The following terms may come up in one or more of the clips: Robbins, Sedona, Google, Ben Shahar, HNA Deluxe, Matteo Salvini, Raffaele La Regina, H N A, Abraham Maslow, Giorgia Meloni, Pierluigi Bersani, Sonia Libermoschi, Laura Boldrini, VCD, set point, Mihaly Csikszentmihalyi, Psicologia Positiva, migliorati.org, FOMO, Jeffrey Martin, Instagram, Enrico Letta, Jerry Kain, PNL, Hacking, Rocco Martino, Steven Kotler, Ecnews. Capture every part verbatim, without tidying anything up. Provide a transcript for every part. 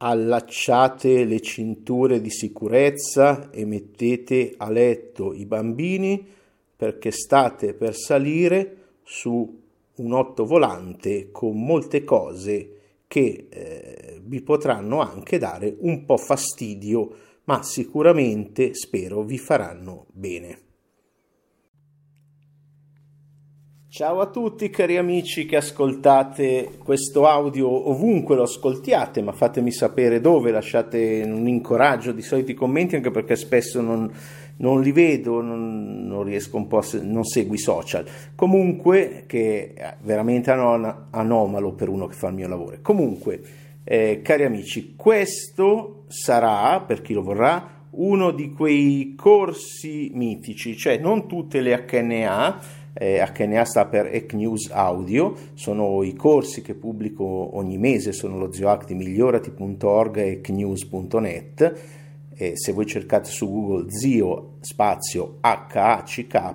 allacciate le cinture di sicurezza e mettete a letto i bambini perché state per salire su un ottovolante con molte cose che eh, vi potranno anche dare un po' fastidio, ma sicuramente spero vi faranno bene. Ciao a tutti cari amici che ascoltate questo audio ovunque lo ascoltiate, ma fatemi sapere dove, lasciate un incoraggio di soliti commenti, anche perché spesso non, non li vedo, non, non riesco un po' a se- non seguo i social. Comunque, che è veramente anon- anomalo per uno che fa il mio lavoro. Comunque, eh, cari amici, questo sarà, per chi lo vorrà, uno di quei corsi mitici, cioè non tutte le acca enne a, Eh, acca enne a sta per Ecnews Audio, sono i corsi che pubblico ogni mese, sono lo zio Hack di migliorati punto org e ecnews punto net. Eh, se voi cercate su Google zio spazio acca a ci ka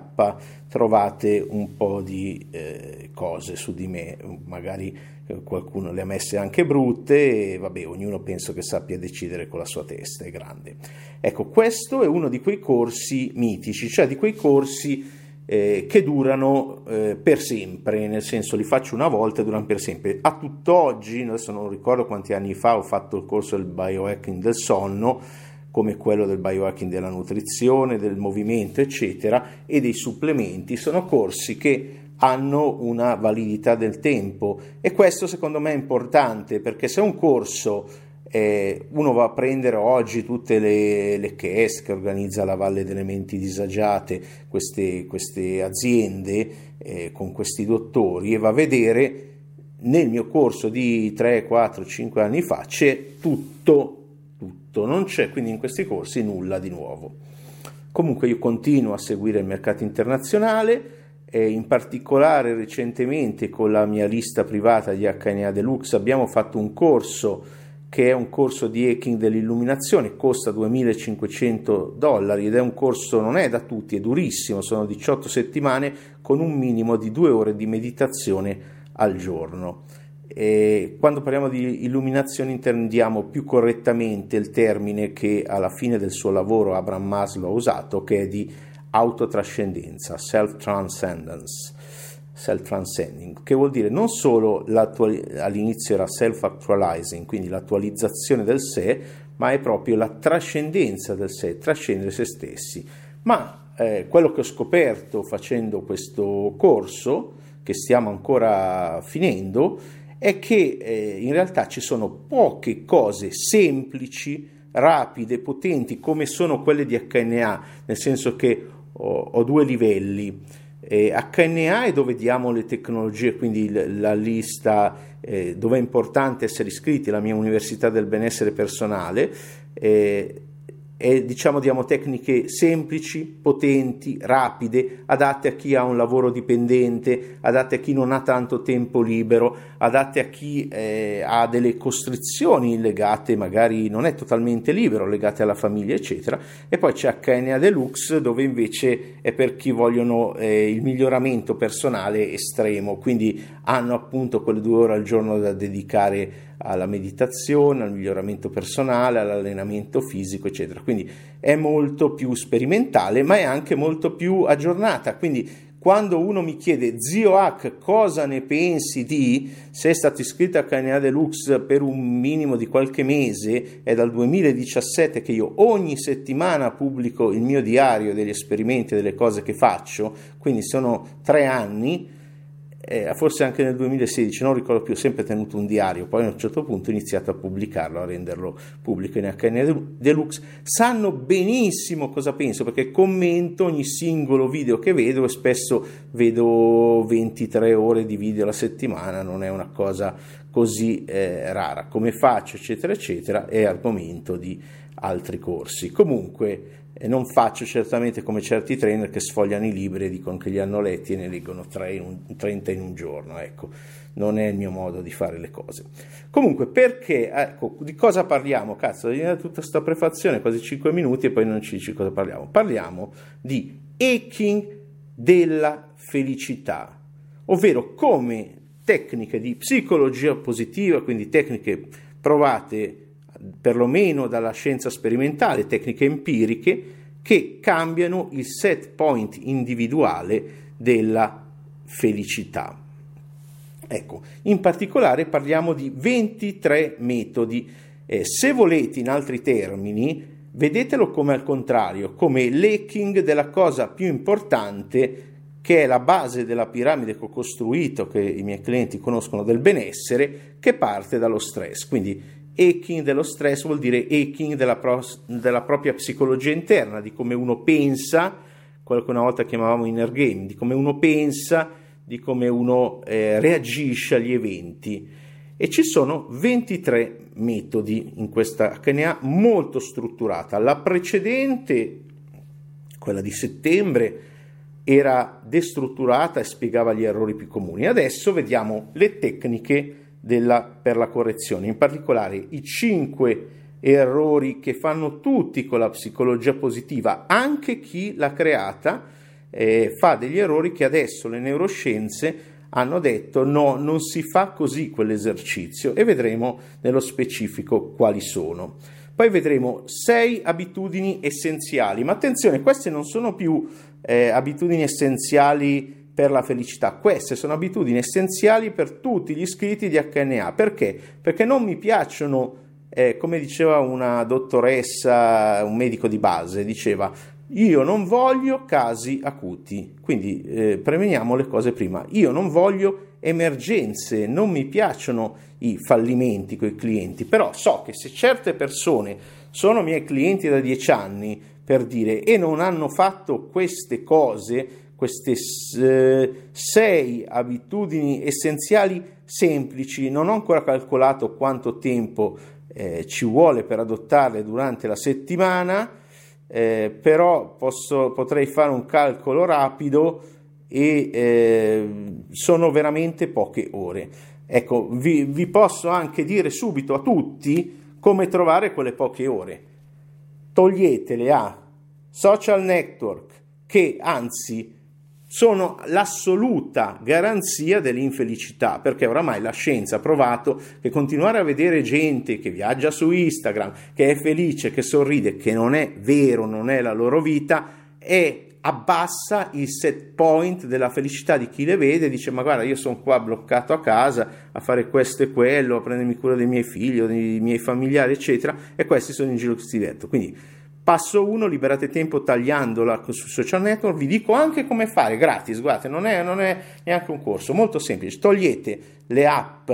trovate un po' di eh, cose su di me, magari eh, qualcuno le ha messe anche brutte e vabbè, ognuno penso che sappia decidere con la sua testa, è grande. Ecco, questo è uno di quei corsi mitici, cioè di quei corsi Eh, che durano eh, per sempre, nel senso li faccio una volta e durano per sempre. A tutt'oggi, adesso non ricordo quanti anni fa ho fatto il corso del biohacking del sonno, come quello del biohacking della nutrizione, del movimento eccetera, e dei supplementi, sono corsi che hanno una validità del tempo e questo secondo me è importante, perché se un corso Eh, uno va a prendere oggi tutte le, le C A S che organizza la Valle delle Menti Disagiate, queste, queste aziende eh, con questi dottori, e va a vedere nel mio corso di tre, quattro, cinque anni fa c'è tutto, tutto, non c'è quindi in questi corsi nulla di nuovo. Comunque io continuo a seguire il mercato internazionale, eh, in particolare recentemente con la mia lista privata di acca enne a Deluxe abbiamo fatto un corso che è un corso di hacking dell'illuminazione, costa duemilacinquecento dollari ed è un corso, non è da tutti, è durissimo, sono diciotto settimane con un minimo di due ore di meditazione al giorno. E quando parliamo di illuminazione intendiamo più correttamente il termine che alla fine del suo lavoro Abraham Maslow ha usato, che è di autotrascendenza, self-transcendence. Self-transcending, che vuol dire non solo all'inizio era self-actualizing, quindi l'attualizzazione del sé, ma è proprio la trascendenza del sé, trascendere se stessi. Ma eh, quello che ho scoperto facendo questo corso, che stiamo ancora finendo, è che eh, in realtà ci sono poche cose semplici, rapide, potenti, come sono quelle di acca enne a, nel senso che ho, ho due livelli. Eh, acca enne a è dove diamo le tecnologie, quindi l- la lista eh, dove è importante essere iscritti, la mia università del benessere personale, eh, e diciamo diamo tecniche semplici, potenti, rapide, adatte a chi ha un lavoro dipendente, adatte a chi non ha tanto tempo libero, adatte a chi eh, ha delle costrizioni legate, magari non è totalmente libero, legate alla famiglia eccetera. E poi c'è acca enne a Deluxe, dove invece è per chi vogliono eh, il miglioramento personale estremo, quindi hanno appunto quelle due ore al giorno da dedicare alla meditazione, al miglioramento personale, all'allenamento fisico eccetera. Quindi è molto più sperimentale, ma è anche molto più aggiornata, quindi quando uno mi chiede zio Hack cosa ne pensi di, se è stato iscritto a acca enne a Deluxe per un minimo di qualche mese, è dal duemiladiciassette che io ogni settimana pubblico il mio diario degli esperimenti e delle cose che faccio, quindi sono tre anni, eh, forse anche nel duemilasedici, non ricordo più, ho sempre tenuto un diario, poi a un certo punto ho iniziato a pubblicarlo, a renderlo pubblico in acca enne a Deluxe, sanno benissimo cosa penso perché commento ogni singolo video che vedo e spesso vedo ventitré ore di video alla settimana, non è una cosa così eh, rara, come faccio eccetera eccetera è argomento di altri corsi. Comunque e non faccio certamente come certi trainer che sfogliano i libri e dicono che li hanno letti e ne leggono trenta in un giorno, ecco, non è il mio modo di fare le cose. Comunque, perché, ecco, di cosa parliamo? Cazzo, tutta sta prefazione, quasi cinque minuti e poi non ci dici cosa parliamo. Parliamo di hacking della felicità, ovvero come tecniche di psicologia positiva, quindi tecniche provate perlomeno dalla scienza sperimentale, tecniche empiriche, che cambiano il set point individuale della felicità. Ecco, in particolare parliamo di ventitré metodi. Eh, se volete, in altri termini, vedetelo come al contrario, come l'hacking della cosa più importante, che è la base della piramide che ho costruito, che i miei clienti conoscono, del benessere, che parte dallo stress. Quindi hacking dello stress vuol dire hacking della, pro- della propria psicologia interna, di come uno pensa, quello che una volta chiamavamo inner game, di come uno pensa, di come uno eh, reagisce agli eventi. E ci sono ventitré metodi in questa acca enne a molto strutturata. La precedente, quella di settembre, era destrutturata e spiegava gli errori più comuni. Adesso vediamo le tecniche della, per la correzione, in particolare i cinque errori che fanno tutti con la psicologia positiva, anche chi l'ha creata eh, fa degli errori che adesso le neuroscienze hanno detto no, non si fa così quell'esercizio, e vedremo nello specifico quali sono. Poi vedremo sei abitudini essenziali, ma attenzione, queste non sono più eh, abitudini essenziali per la felicità, queste sono abitudini essenziali per tutti gli iscritti di acca enne a. Perché? Perché non mi piacciono, eh, come diceva una dottoressa, un medico di base, diceva: io non voglio casi acuti, quindi eh, preveniamo le cose prima. Io non voglio emergenze, non mi piacciono i fallimenti coi clienti, però so che se certe persone sono miei clienti da dieci anni, per dire, e non hanno fatto queste cose, queste eh, sei abitudini essenziali semplici, non ho ancora calcolato quanto tempo eh, ci vuole per adottarle durante la settimana, Eh, però posso, potrei fare un calcolo rapido e eh, sono veramente poche ore. Ecco, vi, vi posso anche dire subito a tutti come trovare quelle poche ore. Toglietele a social network, che anzi sono l'assoluta garanzia dell'infelicità, perché oramai la scienza ha provato che continuare a vedere gente che viaggia su Instagram, che è felice, che sorride, che non è vero, non è la loro vita, è, abbassa il set point della felicità di chi le vede e dice: ma guarda, io sono qua bloccato a casa a fare questo e quello, a prendermi cura dei miei figli o dei miei familiari, eccetera, e questi sono in giro che si divertono. Quindi passo uno, liberate tempo tagliandola su social network. Vi dico anche come fare, gratis, guardate, non è, non è neanche un corso, molto semplice. Togliete le app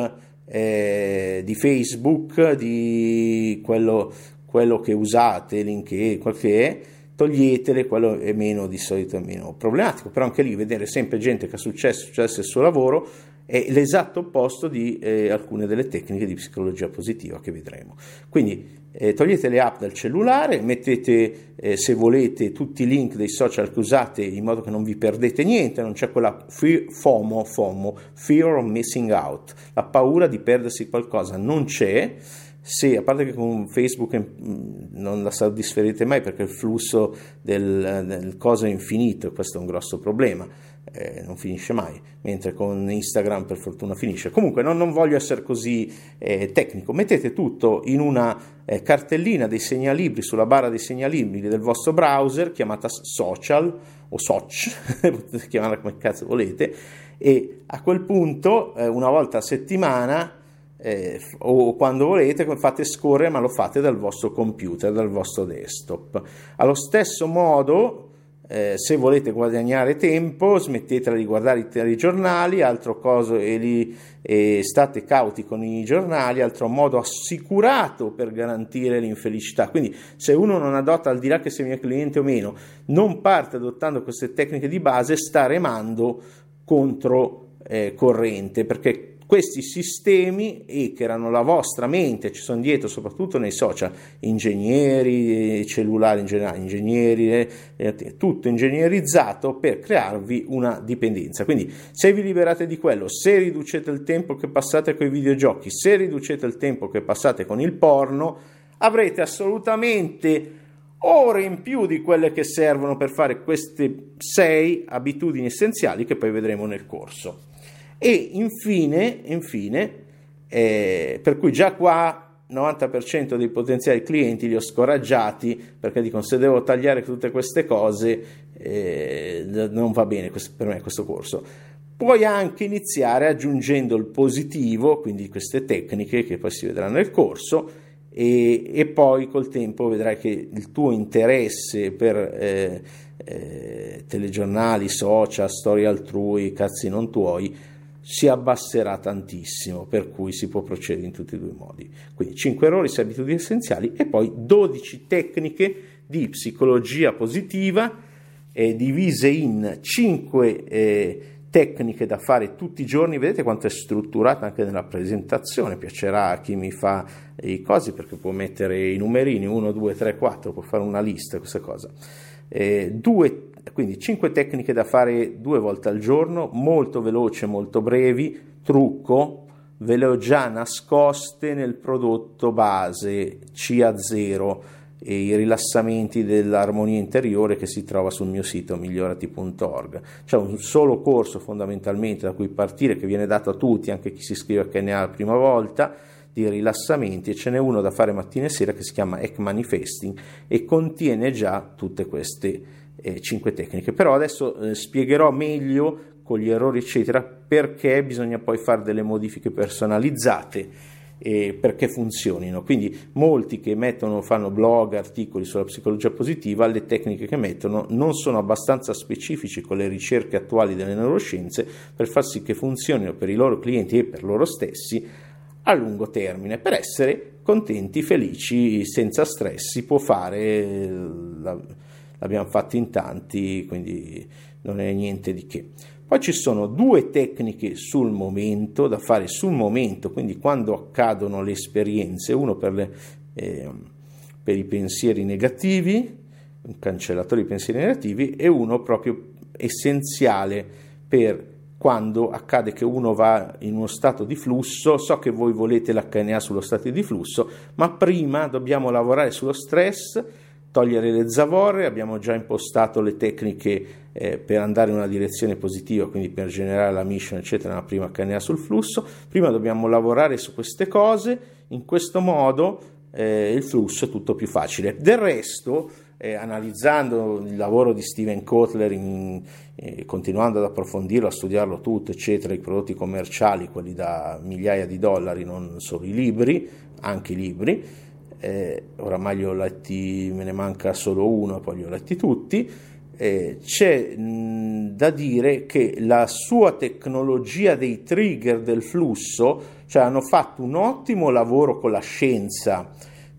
eh, di Facebook, di quello, quello che usate, LinkedIn, qualche, toglietele, quello è meno, di solito è meno problematico, però anche lì vedere sempre gente che ha successo, successo il suo lavoro, è l'esatto opposto di eh, alcune delle tecniche di psicologia positiva che vedremo. Quindi eh, togliete le app dal cellulare, mettete eh, se volete tutti i link dei social che usate, in modo che non vi perdete niente, non c'è quella FOMO, FOMO, Fear of Missing Out, la paura di perdersi qualcosa, non c'è. Sì, a parte che con Facebook non la soddisferete mai, perché il flusso del, del coso è infinito, e questo è un grosso problema, eh, non finisce mai, mentre con Instagram per fortuna finisce. Comunque non, non voglio essere così eh, tecnico, mettete tutto in una eh, cartellina dei segnalibri, sulla barra dei segnalibri del vostro browser, chiamata social o soc, potete chiamarla come cazzo volete, e a quel punto eh, una volta a settimana, Eh, o quando volete, fate scorrere, ma lo fate dal vostro computer, dal vostro desktop. Allo stesso modo, eh, se volete guadagnare tempo, smettetela di guardare i telegiornali, altro coso, e lì e state cauti con i giornali, altro modo assicurato per garantire l'infelicità. Quindi se uno non adotta, al di là che sia mio cliente o meno, non parte adottando queste tecniche di base, sta remando contro eh, corrente, perché questi sistemi hackerano la vostra mente, ci sono dietro, soprattutto nei social, ingegneri, cellulari in generale, ingegneri, eh, tutto ingegnerizzato per crearvi una dipendenza. Quindi se vi liberate di quello, se riducete il tempo che passate con i videogiochi, se riducete il tempo che passate con il porno, avrete assolutamente ore in più di quelle che servono per fare queste sei abitudini essenziali che poi vedremo nel corso. E infine, infine eh, per cui già qua novanta per cento dei potenziali clienti li ho scoraggiati, perché dicono: se devo tagliare tutte queste cose eh, non va bene questo, per me questo corso. Puoi anche iniziare aggiungendo il positivo, quindi queste tecniche che poi si vedranno nel corso, e, e poi col tempo vedrai che il tuo interesse per eh, eh, telegiornali, social, storie altrui, cazzi non tuoi, si abbasserà tantissimo, per cui si può procedere in tutti e due i modi. Quindi cinque errori, sei abitudini essenziali, e poi dodici tecniche di psicologia positiva eh, divise in cinque eh, tecniche da fare tutti i giorni. Vedete quanto è strutturata anche nella presentazione, piacerà a chi mi fa i cosi, perché può mettere i numerini uno, due, tre, quattro, può fare una lista, questa cosa. Eh, due Quindi cinque tecniche da fare due volte al giorno, molto veloce, molto brevi, trucco, ve le ho già nascoste nel prodotto base C A zero e i rilassamenti dell'armonia interiore, che si trova sul mio sito migliorati punto org. C'è un solo corso fondamentalmente da cui partire, che viene dato a tutti, anche chi si iscrive a H N A la prima volta, di rilassamenti, e ce n'è uno da fare mattina e sera che si chiama Ec Manifesting e contiene già tutte queste eh, cinque tecniche. Però adesso eh, spiegherò meglio, con gli errori eccetera, perché bisogna poi fare delle modifiche personalizzate e perché funzionino. Quindi molti che mettono, fanno blog, articoli sulla psicologia positiva, le tecniche che mettono non sono abbastanza specifici con le ricerche attuali delle neuroscienze per far sì che funzionino per i loro clienti e per loro stessi a lungo termine, per essere contenti, felici, senza stress. Si può fare, l'abbiamo fatto in tanti, quindi non è niente di che. Poi ci sono due tecniche sul momento, da fare sul momento, quindi quando accadono le esperienze, uno per, le, eh, per i pensieri negativi, un cancellatore di pensieri negativi, e uno proprio essenziale per quando accade che uno va in uno stato di flusso. So che voi volete l'H N A sullo stato di flusso, ma prima dobbiamo lavorare sullo stress, togliere le zavorre. Abbiamo già impostato le tecniche eh, per andare in una direzione positiva, quindi per generare la mission eccetera, nella prima H N A sul flusso. Prima dobbiamo lavorare su queste cose, in questo modo eh, il flusso è tutto più facile. Del resto, Eh, analizzando il lavoro di Steven Kotler, in, eh, continuando ad approfondirlo, a studiarlo tutto eccetera, i prodotti commerciali, quelli da migliaia di dollari, non solo i libri, anche i libri, eh, oramai li ho letti, me ne manca solo uno, poi li ho letti tutti. Eh, c'è mh, da dire che la sua tecnologia dei trigger del flusso, cioè hanno fatto un ottimo lavoro con la scienza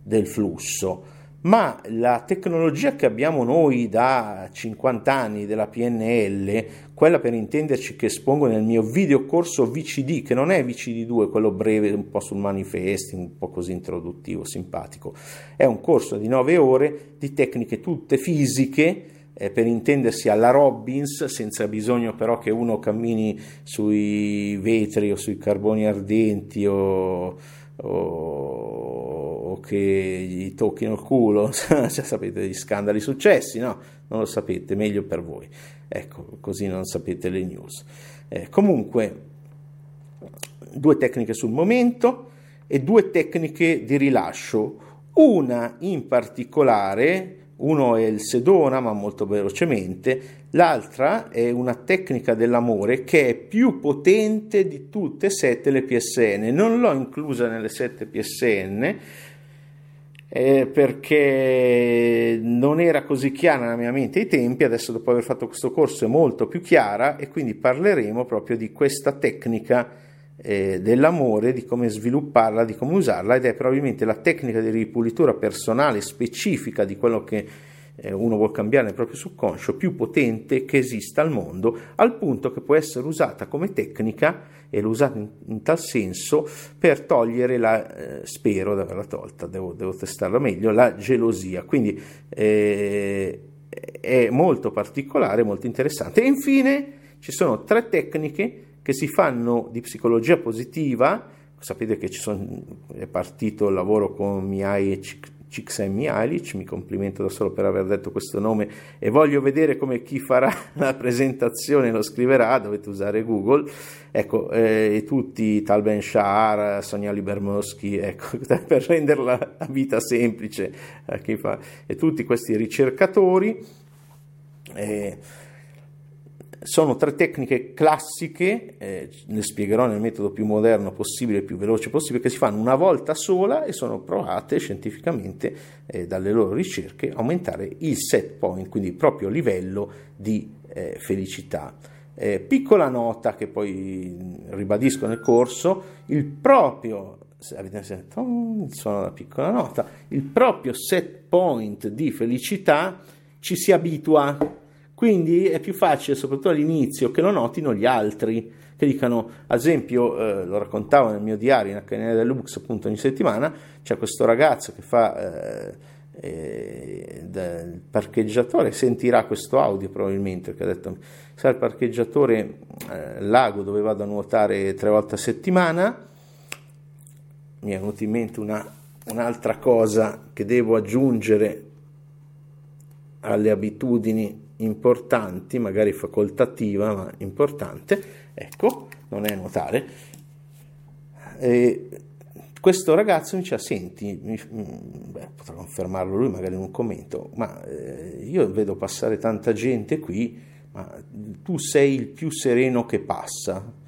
del flusso, ma la tecnologia che abbiamo noi da cinquanta anni della P N L, quella per intenderci che espongo nel mio video corso V C D, che non è V C D due, quello breve un po' sul manifesting, un po' così introduttivo, simpatico, è un corso di nove ore di tecniche tutte fisiche, eh, per intendersi alla Robbins, senza bisogno però che uno cammini sui vetri o sui carboni ardenti o... o che gli tocchino il culo, cioè, sapete gli scandali successi, no? Non lo sapete, meglio per voi, ecco, così non sapete le news. Eh, comunque, due tecniche sul momento e due tecniche di rilascio, una in particolare, uno è il Sedona, ma molto velocemente, l'altra è una tecnica dell'amore che è più potente di tutte e sette le P S N, non l'ho inclusa nelle sette P S N, Eh, perché non era così chiara nella mia mente ai tempi. Adesso, dopo aver fatto questo corso, è molto più chiara, e quindi parleremo proprio di questa tecnica eh, dell'amore, di come svilupparla, di come usarla, ed è probabilmente la tecnica di ripulitura personale specifica di quello che eh, uno vuol cambiare nel proprio subconscio più potente che esista al mondo, al punto che può essere usata come tecnica, e l'ho usato in, in tal senso per togliere la, eh, spero di averla tolta, devo, devo testarla meglio, la gelosia. Quindi eh, è molto particolare, molto interessante. E infine ci sono tre tecniche che si fanno di psicologia positiva. Sapete che ci sono, è partito il lavoro con Mihaly Csikszentmihalyi, mi complimento da solo per aver detto questo nome e voglio vedere come chi farà la presentazione lo scriverà, dovete usare Google, ecco, eh, e tutti, tal Ben Shahar, Sonia Libermoschi, ecco, per rendere la vita semplice a chi fa, e tutti questi ricercatori. Eh, sono tre tecniche classiche, eh, le spiegherò nel metodo più moderno possibile, più veloce possibile, che si fanno una volta sola e sono provate scientificamente eh, dalle loro ricerche, aumentare il set point, quindi proprio livello di eh, felicità. Eh, piccola nota che poi ribadisco nel corso, il proprio, se avete sentito il suono della piccola nota, il proprio set point di felicità ci si abitua. Quindi è più facile, soprattutto all'inizio, che lo notino gli altri, che dicano, ad esempio, eh, lo raccontavo nel mio diario, in H N A Deluxe, appunto, ogni settimana, c'è questo ragazzo che fa eh, eh, del parcheggiatore, sentirà questo audio probabilmente, che ha detto, sa il parcheggiatore eh, lago dove vado a nuotare tre volte a settimana, mi è venuta in mente una, un'altra cosa che devo aggiungere alle abitudini importanti, magari facoltativa, ma importante, ecco, non è nuotare. E questo ragazzo mi dice, senti, mi, beh, potrà confermarlo lui magari in un commento, ma eh, io vedo passare tanta gente qui, ma tu sei il più sereno che passa.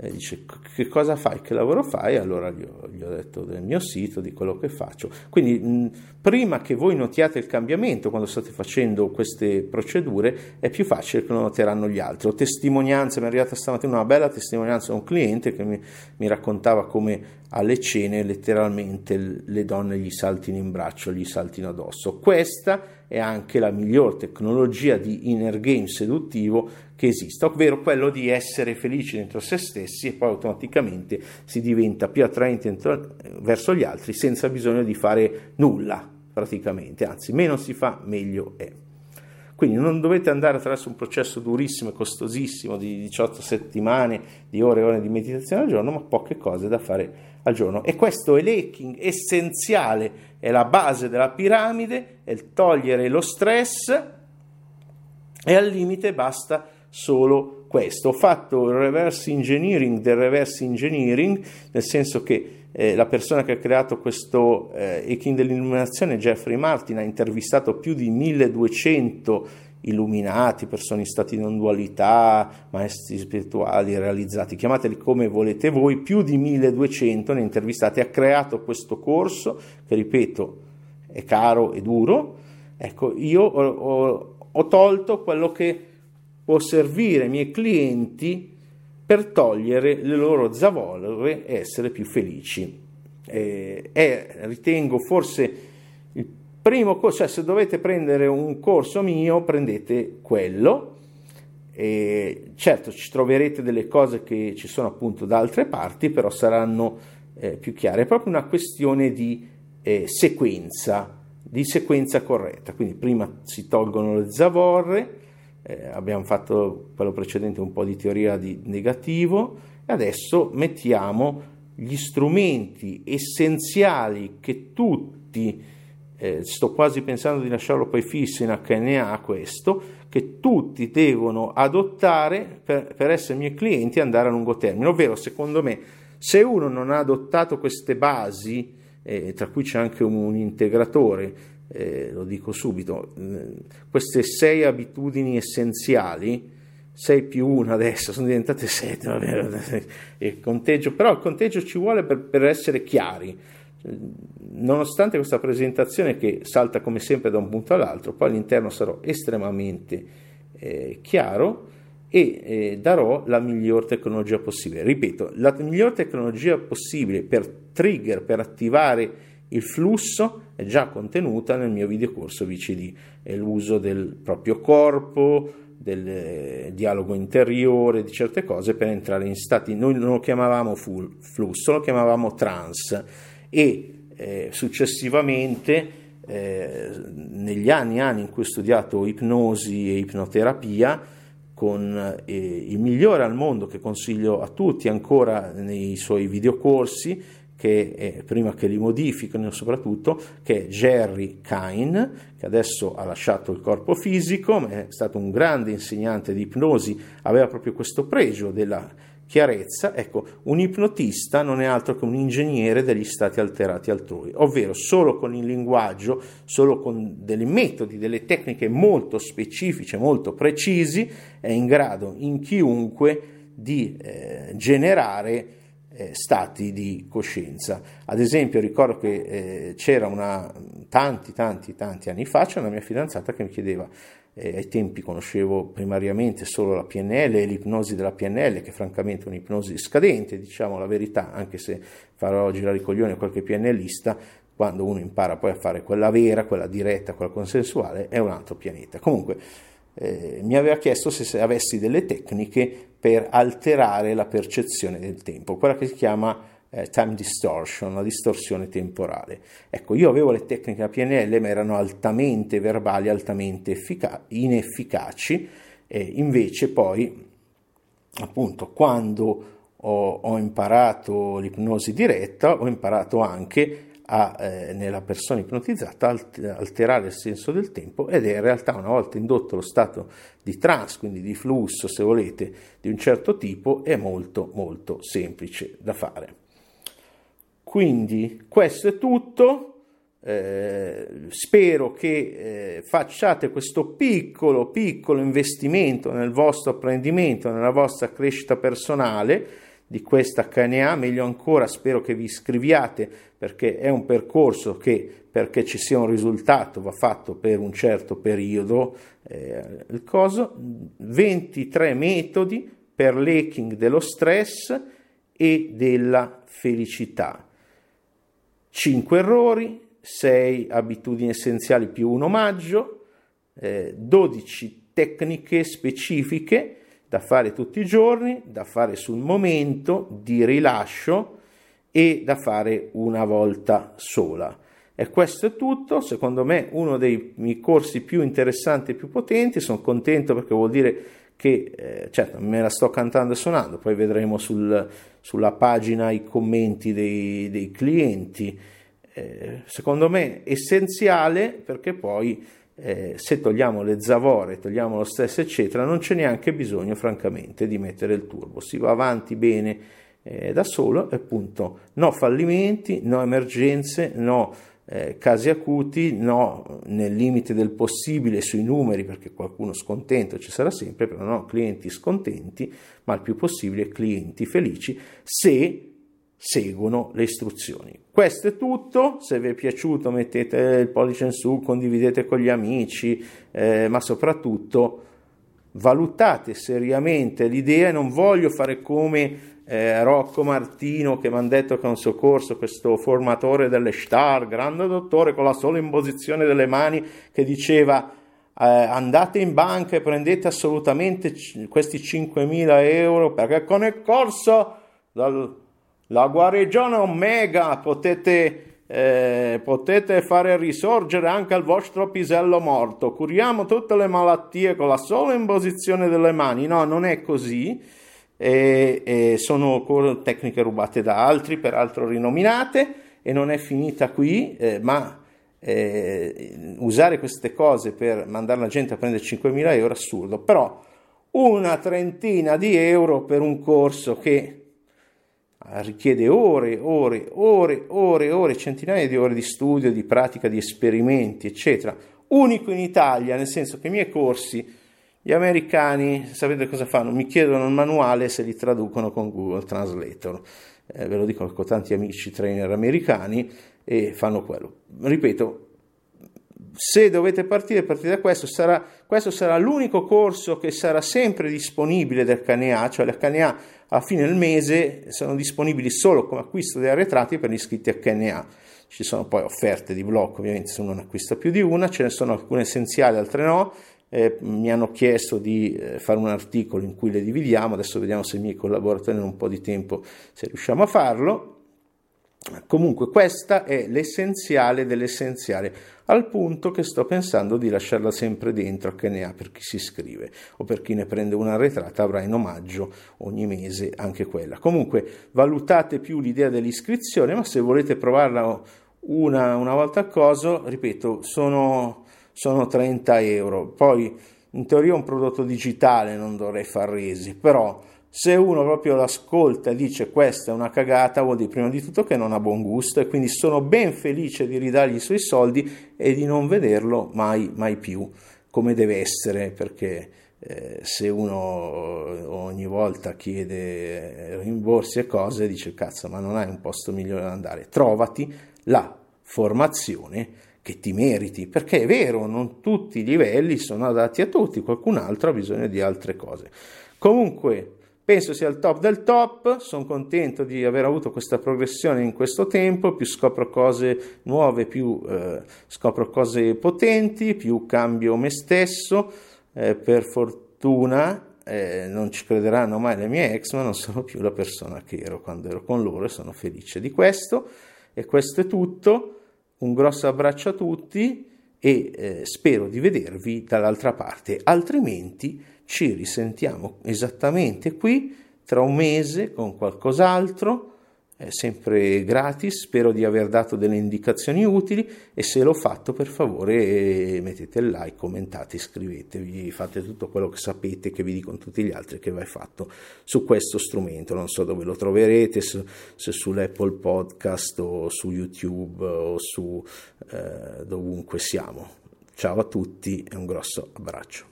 E dice, che cosa fai, che lavoro fai? Allora gli ho, gli ho detto del mio sito, di quello che faccio. Quindi mh, prima che voi notiate il cambiamento quando state facendo queste procedure, è più facile che lo noteranno gli altri. Ho testimonianze, mi è arrivata stamattina una bella testimonianza da un cliente che mi, mi raccontava come alle cene letteralmente le donne gli saltino in braccio, gli saltino addosso. Questa è anche la miglior tecnologia di inner game seduttivo che esista, ovvero quello di essere felici dentro se stessi e poi automaticamente si diventa più attraenti dentro, verso gli altri, senza bisogno di fare nulla praticamente, anzi meno si fa meglio è. Quindi non dovete andare attraverso un processo durissimo e costosissimo di diciotto settimane, di ore e ore di meditazione al giorno, ma poche cose da fare al giorno. E questo è l'hacking essenziale, è la base della piramide, è il togliere lo stress e al limite basta solo questo. Ho fatto il reverse engineering del reverse engineering, nel senso che Eh, la persona che ha creato questo eh, hacking dell'illuminazione, Jeffrey Martin, ha intervistato più di milleduecento illuminati, persone in stati di non dualità, maestri spirituali realizzati, chiamateli come volete voi, più di milleduecento ne intervistati, ha creato questo corso che, ripeto, è caro e duro. Ecco, io ho, ho, ho tolto quello che può servire ai miei clienti per togliere le loro zavorre e essere più felici. Eh, è, ritengo forse il primo corso, cioè se dovete prendere un corso mio, prendete quello. Eh, certo, ci troverete delle cose che ci sono appunto da altre parti, però saranno eh, più chiare. È proprio una questione di eh, sequenza, di sequenza corretta. Quindi prima si tolgono le zavorre, Eh, abbiamo fatto quello precedente un po' di teoria di negativo e adesso mettiamo gli strumenti essenziali che tutti, eh, sto quasi pensando di lasciarlo poi fisso in H N A questo, che tutti devono adottare per, per essere miei clienti e andare a lungo termine, ovvero secondo me se uno non ha adottato queste basi, eh, tra cui c'è anche un, un integratore, Eh, lo dico subito, queste sei abitudini essenziali, sei più una adesso, sono diventate sette, vabbè, il conteggio, però il conteggio ci vuole per, per essere chiari, nonostante questa presentazione che salta come sempre da un punto all'altro, poi all'interno sarò estremamente eh, chiaro e eh, darò la miglior tecnologia possibile, ripeto, la miglior tecnologia possibile per trigger, per attivare il flusso è già contenuta nel mio videocorso V C D, è l'uso del proprio corpo, del dialogo interiore, di certe cose per entrare in stati, noi non lo chiamavamo flusso, lo chiamavamo trance e eh, successivamente eh, negli anni anni in cui ho studiato ipnosi e ipnoterapia con eh, il migliore al mondo che consiglio a tutti ancora nei suoi videocorsi, che eh, prima che li modifichino soprattutto, che è Jerry Kain, che adesso ha lasciato il corpo fisico, ma è stato un grande insegnante di ipnosi, aveva proprio questo pregio della chiarezza. Ecco, un ipnotista non è altro che un ingegnere degli stati alterati altrui, ovvero solo con il linguaggio, solo con dei metodi, delle tecniche molto specifiche, molto precisi, è in grado in chiunque di eh, generare eh, stati di coscienza. Ad esempio, ricordo che eh, c'era una tanti tanti tanti anni fa, c'era una mia fidanzata che mi chiedeva, Eh, ai tempi conoscevo primariamente solo la P N L e l'ipnosi della P N L, che francamente è un'ipnosi scadente, diciamo la verità, anche se farò girare i coglioni a qualche P N Lista, quando uno impara poi a fare quella vera, quella diretta, quella consensuale, è un altro pianeta. Comunque eh, mi aveva chiesto se, se avessi delle tecniche per alterare la percezione del tempo, quella che si chiama time distortion, la distorsione temporale. Ecco, io avevo le tecniche da P N L, ma erano altamente verbali, altamente effica- inefficaci, e invece poi, appunto, quando ho, ho imparato l'ipnosi diretta, ho imparato anche a, eh, nella persona ipnotizzata, alterare il senso del tempo, ed è in realtà, una volta indotto lo stato di trance, quindi di flusso, se volete, di un certo tipo, è molto molto semplice da fare. Quindi questo è tutto, eh, spero che eh, facciate questo piccolo piccolo investimento nel vostro apprendimento, nella vostra crescita personale di questa H N A, meglio ancora spero che vi iscriviate, perché è un percorso che, perché ci sia un risultato, va fatto per un certo periodo, eh, il coso, ventitré metodi per l'hacking dello stress e della felicità. cinque errori, sei abitudini essenziali più un omaggio, eh, dodici tecniche specifiche da fare tutti i giorni, da fare sul momento, di rilascio e da fare una volta sola. E questo è tutto, secondo me uno dei miei corsi più interessanti e più potenti. Sono contento perché vuol dire che eh, certo me la sto cantando e suonando, poi vedremo sul, sulla pagina i commenti dei, dei clienti, eh, secondo me essenziale, perché poi eh, se togliamo le zavorre, togliamo lo stress eccetera, non c'è neanche bisogno francamente di mettere il turbo, si va avanti bene eh, da solo, e appunto no fallimenti, no emergenze, no Eh, casi acuti, no, nel limite del possibile sui numeri, perché qualcuno scontento ci sarà sempre, però no clienti scontenti, ma il più possibile clienti felici, se seguono le istruzioni. Questo è tutto, se vi è piaciuto mettete il pollice in su, condividete con gli amici, eh, ma soprattutto valutate seriamente l'idea. Non voglio fare come Eh, Rocco Martino, che mi hanno detto che ha un suo corso, questo formatore delle star, grande dottore con la sola imposizione delle mani, che diceva eh, andate in banca e prendete assolutamente c- questi cinquemila euro, perché con il corso dal, la guarigione omega potete, eh, potete fare risorgere anche il vostro pisello morto, curiamo tutte le malattie con la sola imposizione delle mani. No, non è così. E, e sono tecniche rubate da altri, peraltro rinominate, e non è finita qui, eh, ma eh, usare queste cose per mandare la gente a prendere cinquemila euro è assurdo. Però una trentina di euro per un corso che richiede ore, ore, ore, ore, ore, centinaia di ore di studio, di pratica, di esperimenti eccetera, unico in Italia, nel senso che i miei corsi, gli americani, sapete cosa fanno? Mi chiedono il manuale, se li traducono con Google Translator. Eh, ve lo dico, con tanti amici trainer americani, e fanno quello. Ripeto, se dovete partire, partite da questo. Sarà, questo sarà l'unico corso che sarà sempre disponibile del H N A, cioè l'H N A a fine del mese sono disponibili solo come acquisto dei arretrati per gli iscritti H N A. Ci sono poi offerte di blocco, ovviamente, se uno ne acquista più di una, ce ne sono alcune essenziali, altre no. Eh, mi hanno chiesto di eh, fare un articolo in cui le dividiamo, adesso vediamo se i miei collaboratori in un po' di tempo se riusciamo a farlo, Comunque questa è l'essenziale dell'essenziale, al punto che sto pensando di lasciarla sempre dentro acca enne a per chi si iscrive o per chi ne prende una arretrata avrà in omaggio ogni mese anche quella. Comunque valutate più l'idea dell'iscrizione, ma se volete provarla una, una volta a coso, ripeto, sono, sono trenta euro. Poi in teoria un prodotto digitale non dovrei far resi, però se uno proprio l'ascolta e dice questa è una cagata, vuol dire prima di tutto che non ha buon gusto, e quindi sono ben felice di ridargli i suoi soldi e di non vederlo mai, mai più come deve essere, perché eh, se uno ogni volta chiede rimborsi e cose dice cazzo, ma non hai un posto migliore da andare, trovati la formazione che ti meriti, perché è vero, non tutti i livelli sono adatti a tutti, qualcun altro ha bisogno di altre cose. Comunque penso sia il top del top, sono contento di aver avuto questa progressione in questo tempo, più scopro cose nuove, più eh, scopro cose potenti, più cambio me stesso, eh, per fortuna eh, non ci crederanno mai le mie ex, ma non sono più la persona che ero quando ero con loro e sono felice di questo. E questo è tutto, un grosso abbraccio a tutti e eh, spero di vedervi dall'altra parte, altrimenti ci risentiamo esattamente qui tra un mese con qualcos'altro, è sempre gratis, spero di aver dato delle indicazioni utili e se l'ho fatto per favore mettete il like, commentate, iscrivetevi, fate tutto quello che sapete che vi dicono tutti gli altri che va fatto su questo strumento, non so dove lo troverete, se, se sull'Apple Podcast o su YouTube o su eh, dovunque siamo. Ciao a tutti e un grosso abbraccio.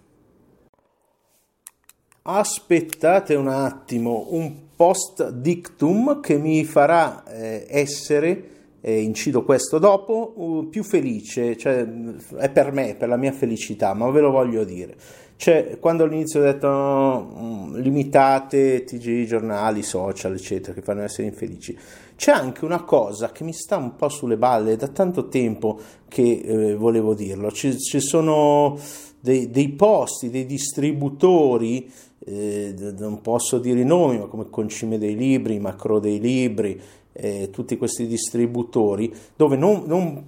Aspettate un attimo, un post dictum che mi farà eh, essere, eh, incido questo dopo, uh, più felice, cioè è per me, per la mia felicità, ma ve lo voglio dire. Cioè, quando all'inizio ho detto no, limitate ti gi, giornali, social, eccetera, che fanno essere infelici, c'è anche una cosa che mi sta un po' sulle balle da tanto tempo che eh, volevo dirlo. Ci, ci sono dei, dei posti, dei distributori, Eh, non posso dire i nomi, ma come Concime dei Libri, Macro dei Libri, eh, tutti questi distributori, dove non, non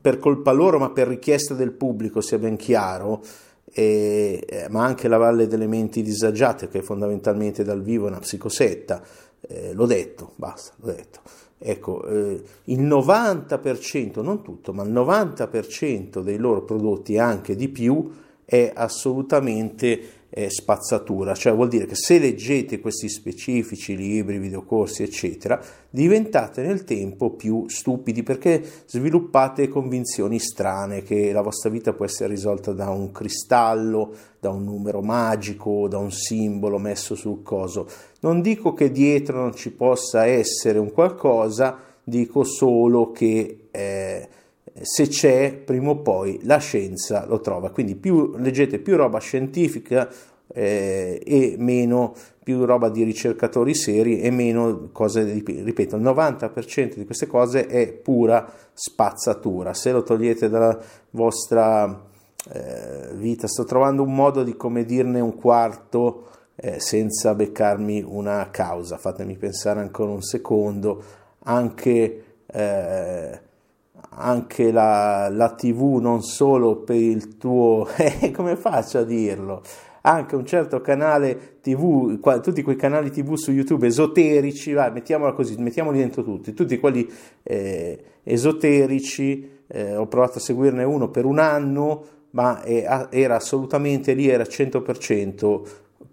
per colpa loro ma per richiesta del pubblico, sia ben chiaro, eh, eh, ma anche la Valle delle Menti Disagiate, che fondamentalmente dal vivo è una psicosetta, eh, l'ho detto, basta, l'ho detto. Ecco, eh, il novanta per cento, non tutto, ma il novanta per cento dei loro prodotti e anche di più è assolutamente spazzatura, cioè vuol dire che se leggete questi specifici libri, videocorsi eccetera, diventate nel tempo più stupidi perché sviluppate convinzioni strane che la vostra vita può essere risolta da un cristallo, da un numero magico, da un simbolo messo sul coso. Non dico che dietro non ci possa essere un qualcosa, dico solo che eh, se c'è, prima o poi la scienza lo trova, quindi più leggete più roba scientifica eh, e meno più roba di ricercatori seri e meno cose, di, ripeto, il novanta per cento di queste cose è pura spazzatura. Se lo togliete dalla vostra eh, vita, sto trovando un modo di come dirne un quarto eh, senza beccarmi una causa, fatemi pensare ancora un secondo, anche... Eh, anche la, la tivù, non solo per il tuo eh, come faccio a dirlo, anche un certo canale tivù, qua, tutti quei canali tivù su YouTube esoterici, vai, mettiamola così, mettiamoli dentro tutti, tutti quelli eh, esoterici, eh, ho provato a seguirne uno per un anno, ma è, era assolutamente lì, era cento per cento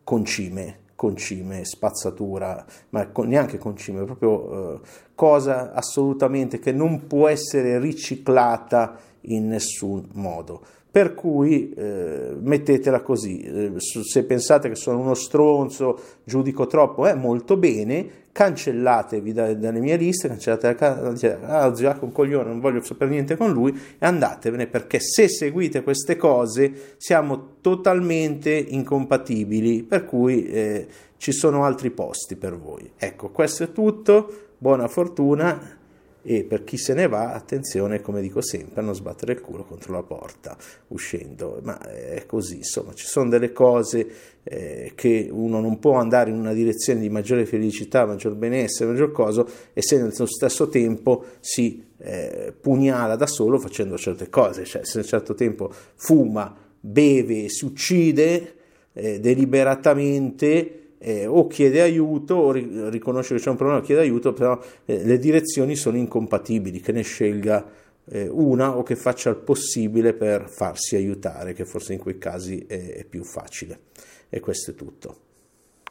concime, concime, spazzatura, ma con, neanche concime, proprio eh, cosa assolutamente che non può essere riciclata in nessun modo. Per cui eh, mettetela così, eh, se pensate che sono uno stronzo, giudico troppo, eh, molto bene, cancellatevi da, dalle mie liste, cancellate la cioè, ah, zio, un coglione, non voglio sapere niente con lui, e andatevene, perché se seguite queste cose siamo totalmente incompatibili, per cui eh, ci sono altri posti per voi. Ecco, questo è tutto, buona fortuna E per chi se ne va, attenzione, come dico sempre, a non sbattere il culo contro la porta uscendo, ma è così, insomma, ci sono delle cose eh, che uno non può andare in una direzione di maggiore felicità, maggior benessere, maggior coso, e se nello stesso tempo si eh, pugnala da solo facendo certe cose, cioè se a un certo tempo fuma, beve, si uccide eh, deliberatamente, Eh, o chiede aiuto o ri- riconosce che c'è un problema, chiede aiuto, però eh, le direzioni sono incompatibili, che ne scelga eh, una o che faccia il possibile per farsi aiutare, che forse in quei casi è, è più facile. E questo è tutto.